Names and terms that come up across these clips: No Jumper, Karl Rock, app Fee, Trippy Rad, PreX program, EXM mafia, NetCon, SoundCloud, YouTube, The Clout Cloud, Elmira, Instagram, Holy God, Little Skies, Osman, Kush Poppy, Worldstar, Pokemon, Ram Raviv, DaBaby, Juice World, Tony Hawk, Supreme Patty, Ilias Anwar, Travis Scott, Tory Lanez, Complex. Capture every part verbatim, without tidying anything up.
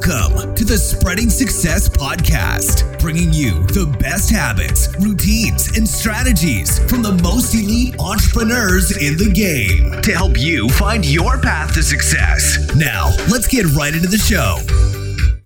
Welcome to the Spreading Success Podcast, bringing you the best habits, routines, and strategies from the most elite entrepreneurs in the game to help you find your path to success. Now, let's get right into the show.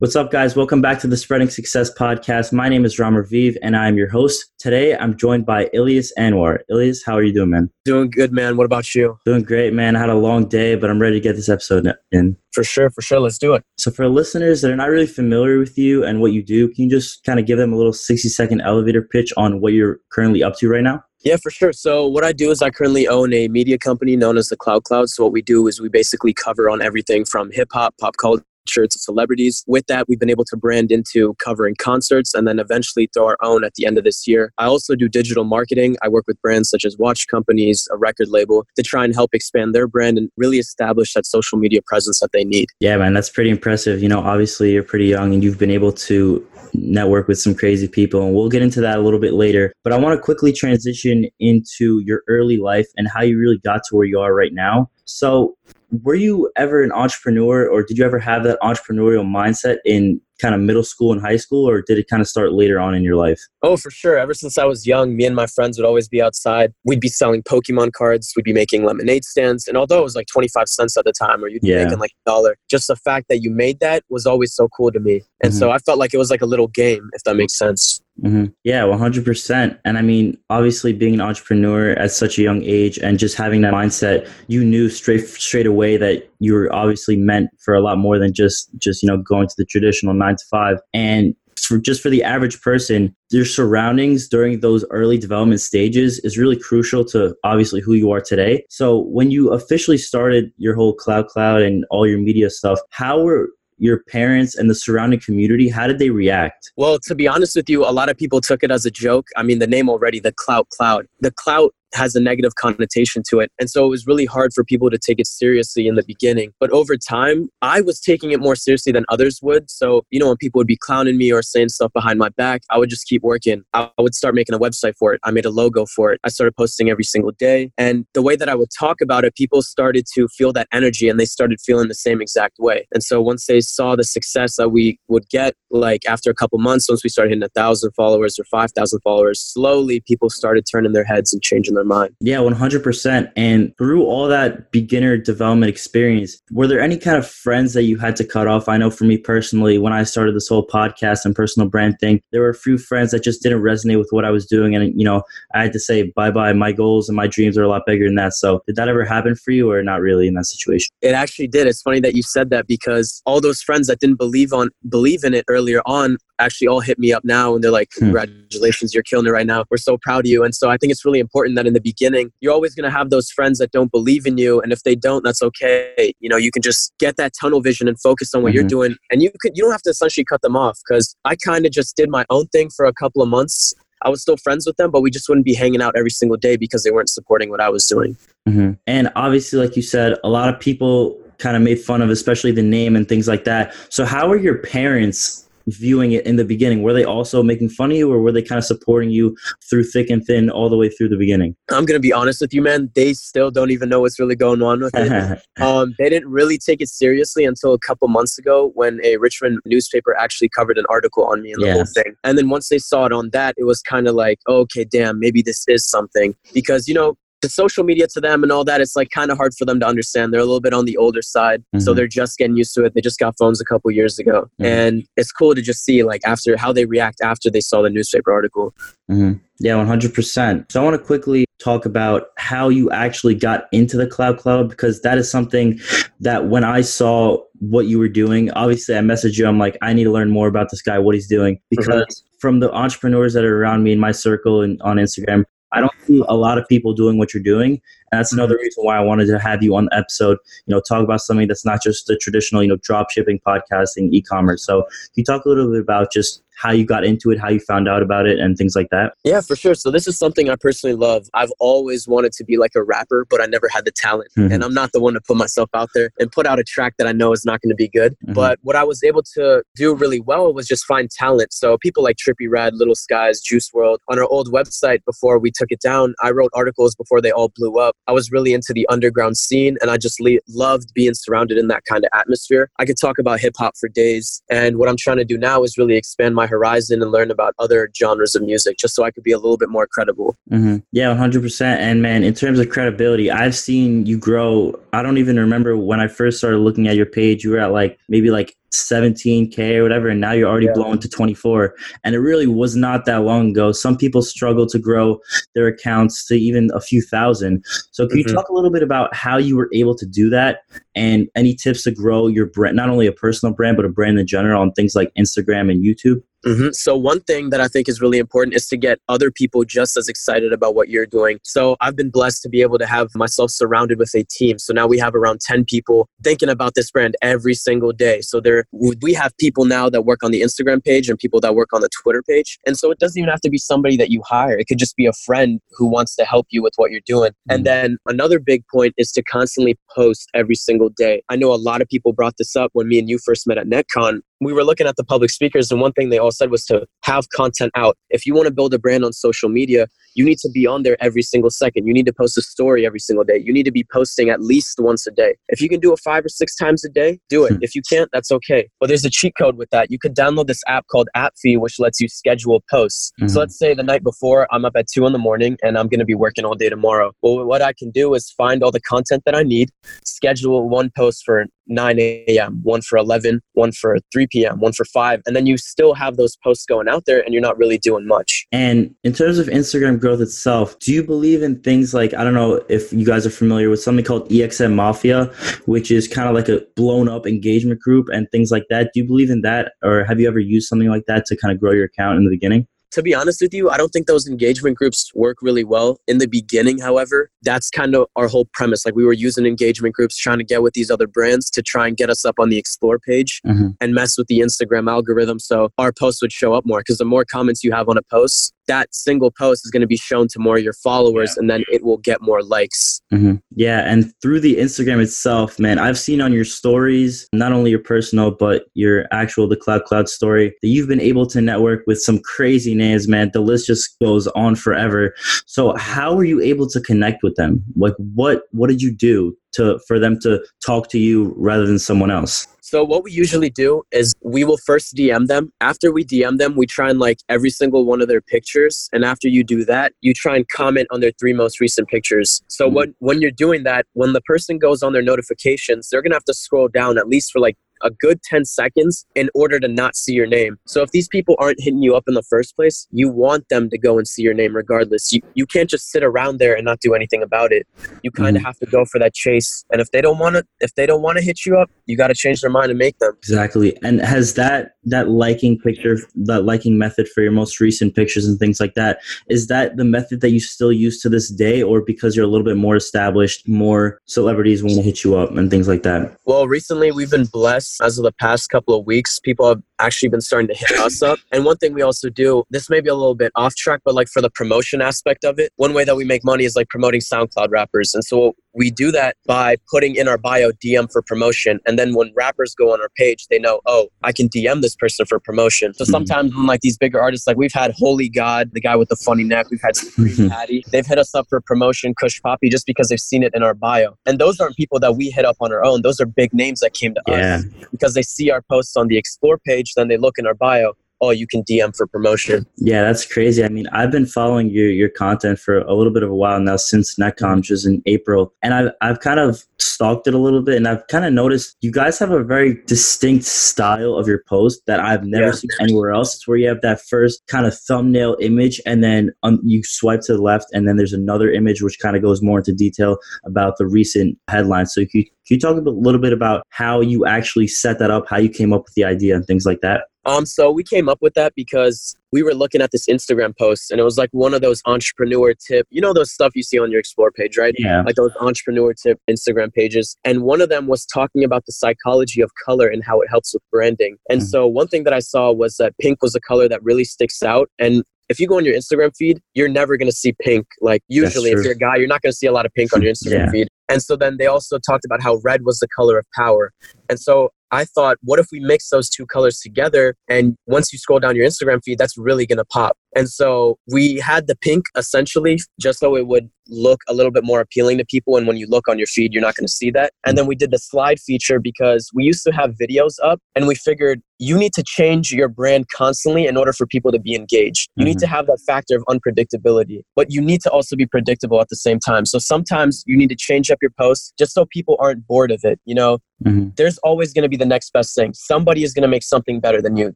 What's up, guys? Welcome back to the Spreading Success Podcast. My name is Ram Raviv, and I am your host. Today, I'm joined by Ilias Anwar. Ilias, how are you doing, man? Doing good, man. What about you? Doing great, man. I had a long day, but I'm ready to get this episode in. For sure, for sure. Let's do it. So for listeners that are not really familiar with you and what you do, can you just kind of give them a little sixty-second elevator pitch on what you're currently up to right now? Yeah, for sure. So what I do is I currently own a media company known as The Clout Cloud. So what we do is we basically cover on everything from hip-hop, pop culture, to celebrities. With that, we've been able to brand into covering concerts and then eventually throw our own at the end of this year. I also do digital marketing. I work with brands such as watch companies, a record label, to try and help expand their brand and really establish that social media presence that they need. Yeah, man, that's pretty impressive. You know, obviously you're pretty young and you've been able to network with some crazy people, and we'll get into that a little bit later. But I want to quickly transition into your early life and how you really got to where you are right now. So were you ever an entrepreneur, or did you ever have that entrepreneurial mindset in kind of middle school and high school, or did it kind of start later on in your life? Oh, for sure. Ever since I was young, me and my friends would always be outside. We'd be selling Pokemon cards. We'd be making lemonade stands. And although it was like twenty-five cents at the time, or you'd be yeah. making like a dollar, just the fact that you made that was always so cool to me. And mm-hmm. so I felt like it was like a little game, if that makes sense. Mm-hmm. Yeah, one hundred percent. And I mean, obviously being an entrepreneur at such a young age and just having that mindset, you knew straight straight away that you were obviously meant for a lot more than just, just you know, going to the traditional nine to five. And for just for the average person, your surroundings during those early development stages is really crucial to obviously who you are today. So when you officially started your whole Clout Cloud and all your media stuff, how were your parents and the surrounding community, how did they react? Well, to be honest with you, a lot of people took it as a joke. I mean, the name already, the Clout Cloud. The Clout has a negative connotation to it. And so it was really hard for people to take it seriously in the beginning. But over time, I was taking it more seriously than others would. So, you know, when people would be clowning me or saying stuff behind my back, I would just keep working. I would start making a website for it. I made a logo for it. I started posting every single day. And the way that I would talk about it, people started to feel that energy and they started feeling the same exact way. And so once they saw the success that we would get, like after a couple months, once we started hitting one thousand followers or five thousand followers, slowly people started turning their heads and changing their mind. Yeah, one hundred percent. And through all that beginner development experience, were there any kind of friends that you had to cut off? I know for me personally, when I started this whole podcast and personal brand thing, there were a few friends that just didn't resonate with what I was doing. And, you know, I had to say, bye-bye, my goals and my dreams are a lot bigger than that. So did that ever happen for you, or not really in that situation? It actually did. It's funny that you said that, because all those friends that didn't believe on believe in it earlier on actually all hit me up now and they're like, congratulations, hmm. you're killing it right now. We're so proud of you. And so I think it's really important that in the beginning, you're always going to have those friends that don't believe in you. And if they don't, that's okay. You know, you can just get that tunnel vision and focus on what mm-hmm. you're doing. And you could, you don't have to essentially cut them off, because I kind of just did my own thing for a couple of months. I was still friends with them, but we just wouldn't be hanging out every single day because they weren't supporting what I was doing. Mm-hmm. And obviously, like you said, a lot of people kind of made fun of, especially the name and things like that. So how are your parents viewing it in the beginning? Were they also making fun of you, or were they kind of supporting you through thick and thin all the way through the beginning? I'm going to be honest with you, man. They still don't even know what's really going on with it. um, they didn't really take it seriously until a couple months ago when a Richmond newspaper actually covered an article on me and the yes. whole thing. And then once they saw it on that, it was kind of like, oh, okay, damn, maybe this is something. Because, you know, the social media to them and all that, it's like kind of hard for them to understand. They're a little bit on the older side. Mm-hmm. So they're just getting used to it. They just got phones a couple years ago. Mm-hmm. And it's cool to just see like after how they react after they saw the newspaper article. Mm-hmm. Yeah, one hundred percent. So I want to quickly talk about how you actually got into the Clout Cloud, because that is something that when I saw what you were doing, obviously I messaged you. I'm like, I need to learn more about this guy, what he's doing. Because mm-hmm. from the entrepreneurs that are around me in my circle and on Instagram, I don't see a lot of people doing what you're doing. And that's another reason why I wanted to have you on the episode, you know, talk about something that's not just the traditional, you know, drop shipping, podcasting, e-commerce. So can you talk a little bit about just how you got into it, how you found out about it, and things like that? Yeah, for sure. So this is something I personally love. I've always wanted to be like a rapper, but I never had the talent. Mm-hmm. And I'm not the one to put myself out there and put out a track that I know is not going to be good. Mm-hmm. But what I was able to do really well was just find talent. So people like Trippy Rad, Little Skies, Juice World. On our old website before we took it down, I wrote articles before they all blew up. I was really into the underground scene, and I just le- loved being surrounded in that kind of atmosphere. I could talk about hip hop for days. And what I'm trying to do now is really expand my horizon and learn about other genres of music just so I could be a little bit more credible. Mm-hmm. Yeah, one hundred percent. And man, in terms of credibility, I've seen you grow. I don't even remember when I first started looking at your page, you were at like maybe like seventeen K or whatever, and now you're already yeah. blown to twenty-four, and it really was not that long ago. Some people struggle to grow their accounts to even a few thousand. So can mm-hmm. you talk a little bit about how you were able to do that, and any tips to grow your brand, not only a personal brand but a brand in general, on things like Instagram and YouTube? Mm-hmm. So one thing that I think is really important is to get other people just as excited about what you're doing. So I've been blessed to be able to have myself surrounded with a team. So now we have around ten people thinking about this brand every single day. So there, we have people now that work on the Instagram page and people that work on the Twitter page. And so it doesn't even have to be somebody that you hire. It could just be a friend who wants to help you with what you're doing. Mm-hmm. And then another big point is to constantly post every single day. I know a lot of people brought this up when me and you first met at NetCon. We were looking at the public speakers, and one thing they all said was to have content out. If you want to build a brand on social media, you need to be on there every single second. You need to post a story every single day. You need to be posting at least once a day. If you can do it five or six times a day, do it. If you can't, that's okay. But there's a cheat code with that. You could download this app called App Fee, which lets you schedule posts. Mm-hmm. So let's say the night before, I'm up at two in the morning and I'm going to be working all day tomorrow. Well, what I can do is find all the content that I need, schedule one post for nine a.m., one for eleven, one for three p.m., one for five, and then you still have those posts going out there and you're not really doing much. And in terms of Instagram growth itself, do you believe in things like, I don't know if you guys are familiar with something called E X M Mafia, which is kind of like a blown up engagement group and things like that? Do you believe in that, or have you ever used something like that to kind of grow your account in the beginning? To be honest with you, I don't think those engagement groups work really well in the beginning. However, that's kind of our whole premise. Like, we were using engagement groups, trying to get with these other brands to try and get us up on the explore page mm-hmm. and mess with the Instagram algorithm. So our posts would show up more, because the more comments you have on a post, that single post is going to be shown to more of your followers yeah. and then it will get more likes. Mm-hmm. Yeah. And through the Instagram itself, man, I've seen on your stories, not only your personal, but your actual The Clout Cloud story, that you've been able to network with some crazy names, man. The list just goes on forever. So how were you able to connect with them? Like, what, what did you do to, for them to talk to you rather than someone else? So what we usually do is we will first D M them. After we D M them, we try and like every single one of their pictures. And after you do that, you try and comment on their three most recent pictures. So mm-hmm. when, when you're doing that, when the person goes on their notifications, they're going to have to scroll down at least for like a good ten seconds in order to not see your name. So if these people aren't hitting you up in the first place, you want them to go and see your name regardless. You you can't just sit around there and not do anything about it. You kind of mm-hmm. have to go for that chase. And if they don't want to, if they don't want to hit you up, you got to change their mind and make them. Exactly. And has that that liking picture, that liking method for your most recent pictures and things like that, is that the method that you still use to this day, or because you're a little bit more established, more celebrities want to hit you up and things like that? Well, recently we've been blessed. As of the past couple of weeks, people have actually been starting to hit us up. And one thing we also do, this may be a little bit off track, but like for the promotion aspect of it, one way that we make money is like promoting SoundCloud rappers. And so we do that by putting in our bio D M for promotion. And then when rappers go on our page, they know, oh, I can D M this person for promotion. So sometimes mm-hmm. like these bigger artists, like we've had Holy God, the guy with the funny neck, we've had Supreme Patty, they've hit us up for promotion, Kush Poppy, just because they've seen it in our bio. And those aren't people that we hit up on our own. Those are big names that came to yeah. us. Because they see our posts on the explore page, then they look in our bio, oh, you can D M for promotion. Yeah, that's crazy. I mean, I've been following your your content for a little bit of a while now, since NetCon, which was in April. And I've, I've kind of stalked it a little bit, and I've kind of noticed you guys have a very distinct style of your post that I've never yeah. seen anywhere else. It's where you have that first kind of thumbnail image, and then um, you swipe to the left, and then there's another image which kind of goes more into detail about the recent headlines. So you Can you talk a little bit about how you actually set that up, how you came up with the idea and things like that? Um, so we came up with that because we were looking at this Instagram post, and it was like one of those entrepreneur tip, you know, those stuff you see on your Explore page, right? Yeah. Like those entrepreneur tip Instagram pages. And one of them was talking about the psychology of color and how it helps with branding. And mm-hmm. so one thing that I saw was that pink was a color that really sticks out. And if you go on your Instagram feed, you're never going to see pink. Like usually if you're a guy, you're not going to see a lot of pink on your Instagram yeah. feed. And so then they also talked about how red was the color of power. And so I thought, what if we mix those two colors together? And once you scroll down your Instagram feed, that's really going to pop. And so we had the pink essentially just so it would look a little bit more appealing to people. And when you look on your feed, you're not going to see that. And then we did the slide feature because we used to have videos up, and we figured you need to change your brand constantly in order for people to be engaged. You mm-hmm. need to have that factor of unpredictability, but you need to also be predictable at the same time. So sometimes you need to change up your posts just so people aren't bored of it. You know, mm-hmm. there's always going to be the next best thing. Somebody is going to make something better than you.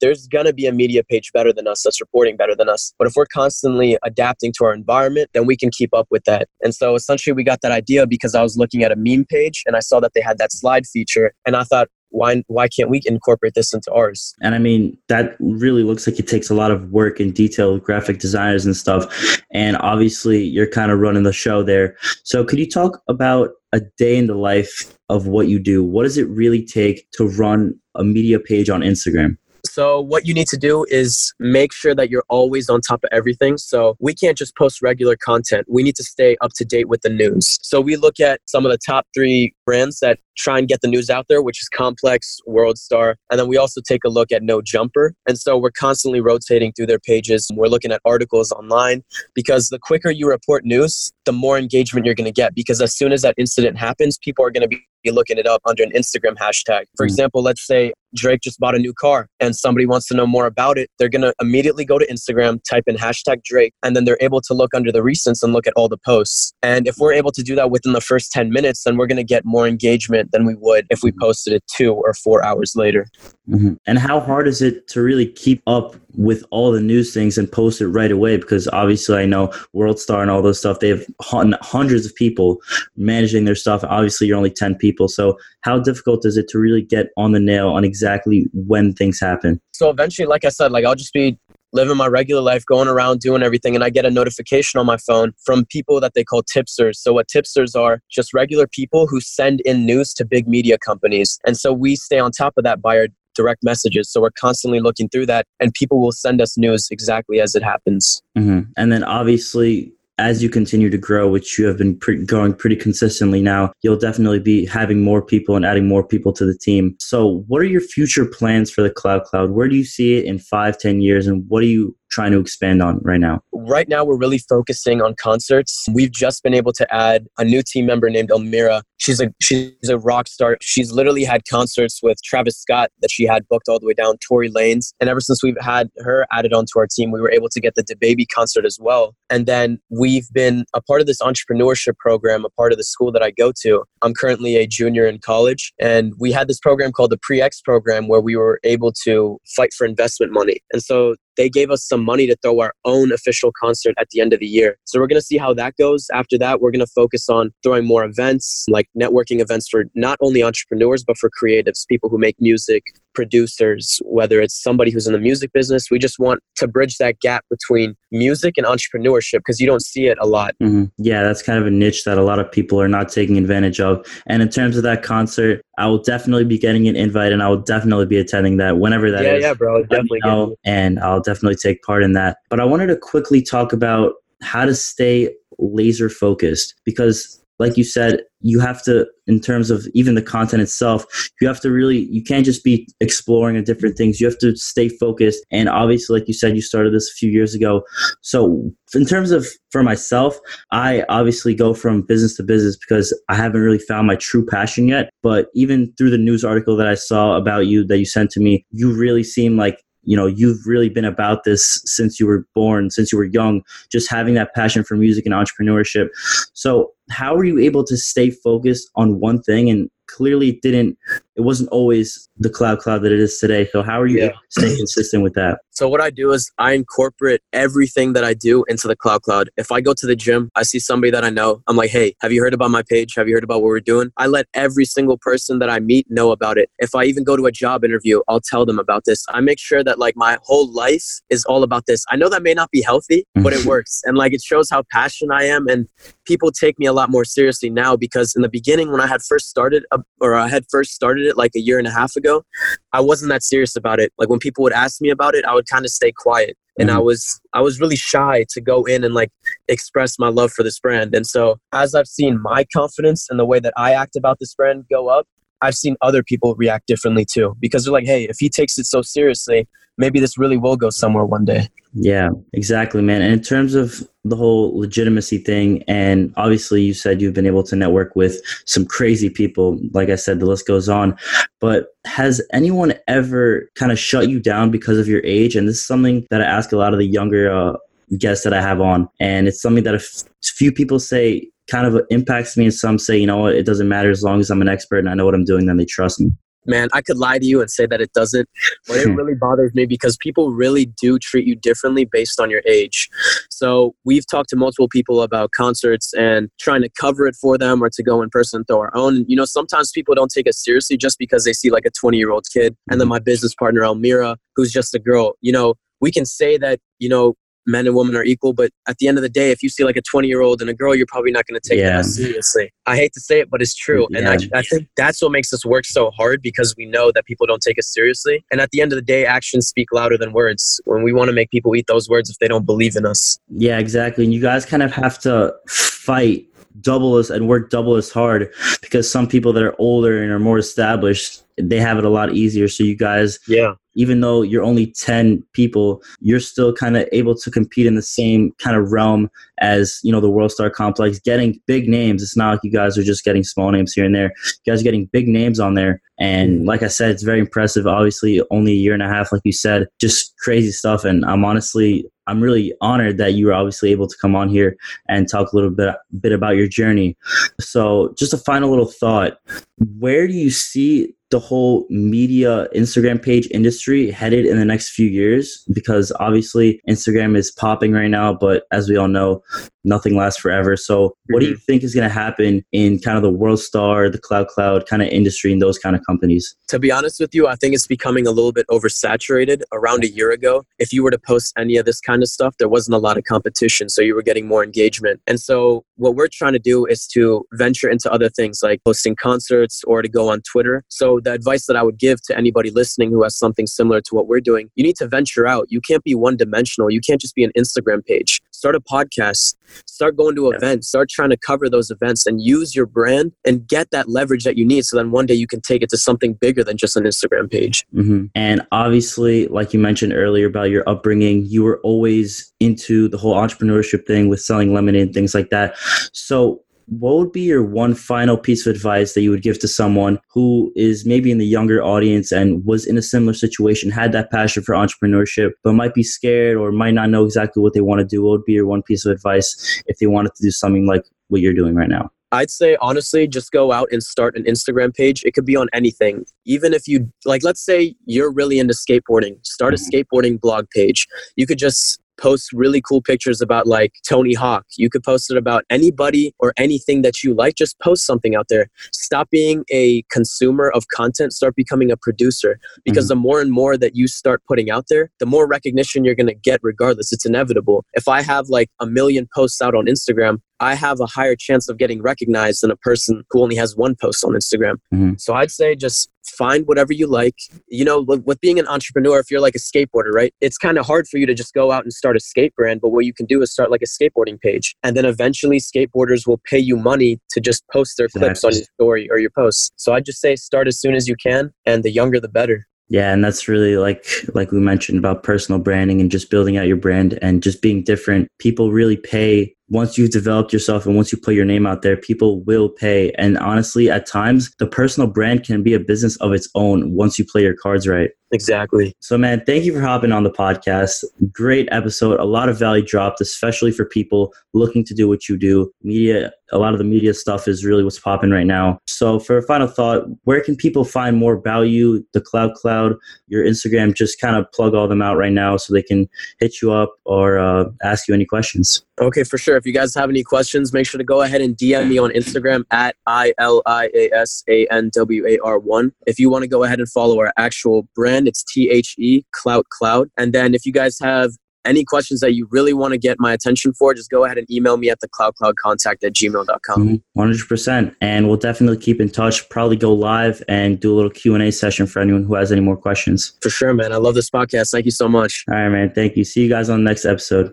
There's going to be a media page better than us that's reporting better than us. But if we're constantly adapting to our environment, then we can keep up with that. And so essentially we got that idea because I was looking at a meme page and I saw that they had that slide feature, and I thought, why why can't we incorporate this into ours? And I mean, that really looks like it takes a lot of work and detail with graphic designers and stuff. And obviously you're kind of running the show there. So could you talk about a day in the life of what you do? What does it really take to run a media page on Instagram? So what you need to do is make sure that you're always on top of everything. So we can't just post regular content. We need to stay up to date with the news. So we look at some of the top three brands that try and get the news out there, which is Complex, Worldstar. And then we also take a look at No Jumper. And so we're constantly rotating through their pages. We're looking at articles online because the quicker you report news, the more engagement you're going to get. Because as soon as that incident happens, people are going to be looking it up under an Instagram hashtag. For example, let's say Drake just bought a new car and somebody wants to know more about it. They're going to immediately go to Instagram, type in hashtag Drake, and then they're able to look under the recents and look at all the posts. And if we're able to do that within the first ten minutes, then we're going to get more engagement than we would if we posted it two or four hours later. Mm-hmm. And how hard is it to really keep up with all the news things and post it right away? Because obviously I know Worldstar and all those stuff, they have hundreds of people managing their stuff. Obviously you're only ten people. So how difficult is it to really get on the nail on exactly when things happen? So eventually, like I said, like I'll just be living my regular life, going around, doing everything. And I get a notification on my phone from people that they call tipsters. So what tipsters are, just regular people who send in news to big media companies. And so we stay on top of that by our direct messages. So we're constantly looking through that, and people will send us news exactly as it happens. Mm-hmm. And then obviously, as you continue to grow, which you have been pre- going pretty consistently now, you'll definitely be having more people and adding more people to the team. So what are your future plans for the Clout Cloud? Where do you see it in five, ten years? And what do you trying to expand on right now? Right now, we're really focusing on concerts. We've just been able to add a new team member named Elmira. She's a she's a rock star. She's literally had concerts with Travis Scott that she had booked all the way down, Tory Lanez. And ever since we've had her added onto our team, we were able to get the DaBaby concert as well. And then we've been a part of this entrepreneurship program, a part of the school that I go to. I'm currently a junior in college. And we had this program called the PreX program where we were able to fight for investment money. And so they gave us some money to throw our own official concert at the end of the year. So we're going to see how that goes. After that, we're going to focus on throwing more events, like networking events for not only entrepreneurs, but for creatives, people who make music, producers, whether it's somebody who's in the music business. We just want to bridge that gap between music and entrepreneurship because you don't see it a lot. Mm-hmm. Yeah, that's kind of a niche that a lot of people are not taking advantage of. And in terms of that concert, I will definitely be getting an invite and I will definitely be attending that whenever that yeah, is. Yeah, yeah, bro. Definitely. And I'll definitely take part in that. But I wanted to quickly talk about how to stay laser focused because, like you said, you have to, in terms of even the content itself, you have to really, you can't just be exploring different things. You have to stay focused. And obviously, like you said, you started this a few years ago. So in terms of, for myself, I obviously go from business to business because I haven't really found my true passion yet. But even through the news article that I saw about you, that you sent to me, you really seem like, you know, you've really been about this since you were born, since you were young, just having that passion for music and entrepreneurship. So how are you able to stay focused on one thing? And clearly it didn't it wasn't always the Clout Cloud that it is today. So how are you yeah. staying consistent with that? So what I do is I incorporate everything that I do into the Clout Cloud. If I go to the gym, I see somebody that I know. I'm like, hey, have you heard about my page? Have you heard about what we're doing? I let every single person that I meet know about it. If I even go to a job interview, I'll tell them about this. I make sure that like my whole life is all about this. I know that may not be healthy, but it works. And like it shows how passionate I am. And people take me a lot more seriously now, because in the beginning when I had first started or I had first started it like a year and a half ago, I wasn't that serious about it. Like when people would ask me about it, I would kind of stay quiet. And I was I was really shy to go in and like express my love for this brand. And so as I've seen my confidence and the way that I act about this brand go up, I've seen other people react differently too, because they're like, hey, if he takes it so seriously, maybe this really will go somewhere one day. Yeah, exactly, man. And in terms of the whole legitimacy thing, and obviously you said you've been able to network with some crazy people. Like I said, the list goes on. But has anyone ever kind of shut you down because of your age? And this is something that I ask a lot of the younger uh, guests that I have on. And it's something that a f- few people say kind of impacts me, and some say, you know what, it doesn't matter as long as I'm an expert and I know what I'm doing, then they trust me. Man, I could lie to you and say that it doesn't, but it really bothers me because people really do treat you differently based on your age. So we've talked to multiple people about concerts and trying to cover it for them or to go in person and throw our own. You know, sometimes people don't take us seriously just because they see like a twenty-year-old kid. And then my business partner, Elmira, who's just a girl. You know, we can say that, you know, men and women are equal, but at the end of the day, if you see like a twenty-year-old and a girl, you're probably not going to take yeah. that seriously. I hate to say it, but it's true. Yeah. And I, I think that's what makes us work so hard, because we know that people don't take us seriously. And at the end of the day, actions speak louder than words. When we want to make people eat those words if they don't believe in us. Yeah, exactly. And you guys kind of have to fight double as and work double as hard, because some people that are older and are more established, they have it a lot easier. So you guys, yeah. even though you're only ten people, you're still kind of able to compete in the same kind of realm as, you know, the Worldstar Complex, getting big names. It's not like you guys are just getting small names here and there. You guys are getting big names on there. And like I said, it's very impressive. Obviously, only a year and a half, like you said, just crazy stuff. And I'm honestly, I'm really honored that you were obviously able to come on here and talk a little bit, bit about your journey. So just a final little thought. Where do you see the whole media Instagram page industry headed in the next few years? Because obviously Instagram is popping right now, but as we all know, nothing lasts forever. So mm-hmm. what do you think is going to happen in kind of the Worldstar, the Clout Cloud kind of industry and those kind of companies? To be honest with you, I think it's becoming a little bit oversaturated. Around a year ago, if you were to post any of this kind of stuff, there wasn't a lot of competition. So you were getting more engagement. And so what we're trying to do is to venture into other things like hosting concerts or to go on Twitter. So the advice that I would give to anybody listening who has something similar to what we're doing, you need to venture out. You can't be one-dimensional. You can't just be an Instagram page. Start a podcast. Start going to events. Start trying to cover those events and use your brand and get that leverage that you need, so then one day you can take it to something bigger than just an Instagram page. Mm-hmm. And obviously, like you mentioned earlier about your upbringing, you were always into the whole entrepreneurship thing with selling lemonade and things like that. So what would be your one final piece of advice that you would give to someone who is maybe in the younger audience and was in a similar situation, had that passion for entrepreneurship, but might be scared or might not know exactly what they want to do? What would be your one piece of advice if they wanted to do something like what you're doing right now? I'd say, honestly, just go out and start an Instagram page. It could be on anything. Even if you, like, let's say you're really into skateboarding, start a skateboarding blog page. You could just post really cool pictures about like Tony Hawk. You could post it about anybody or anything that you like. Just post something out there. Stop being a consumer of content. Start becoming a producer, because mm-hmm. the more and more that you start putting out there, the more recognition you're going to get regardless. It's inevitable. If I have like a million posts out on Instagram, I have a higher chance of getting recognized than a person who only has one post on Instagram. Mm-hmm. So I'd say just find whatever you like. You know, with, with being an entrepreneur, if you're like a skateboarder, right? It's kind of hard for you to just go out and start a skate brand, but what you can do is start like a skateboarding page. And then eventually skateboarders will pay you money to just post their clips on your story or your posts. So I'd just say start as soon as you can, and the younger the better. Yeah, and that's really like like we mentioned about personal branding and just building out your brand and just being different. People really pay. Once you've developed yourself and once you put your name out there, people will pay. And honestly, at times, the personal brand can be a business of its own once you play your cards right. Exactly. So, man, thank you for hopping on the podcast. Great episode. A lot of value dropped, especially for people looking to do what you do. Media, a lot of the media stuff is really what's popping right now. So for a final thought, where can people find more value? The Clout Cloud, your Instagram, just kind of plug all them out right now so they can hit you up or uh, ask you any questions. Okay, for sure. If you guys have any questions, make sure to go ahead and D M me on Instagram at I L I A S A N W A R one. If you want to go ahead and follow our actual brand, it's T H E, Clout Cloud. And then if you guys have any questions that you really want to get my attention for, just go ahead and email me at the clout cloud contact at gmail dot com. one hundred percent. And we'll definitely keep in touch, probably go live and do a little Q and A session for anyone who has any more questions. For sure, man. I love this podcast. Thank you so much. All right, man. Thank you. See you guys on the next episode.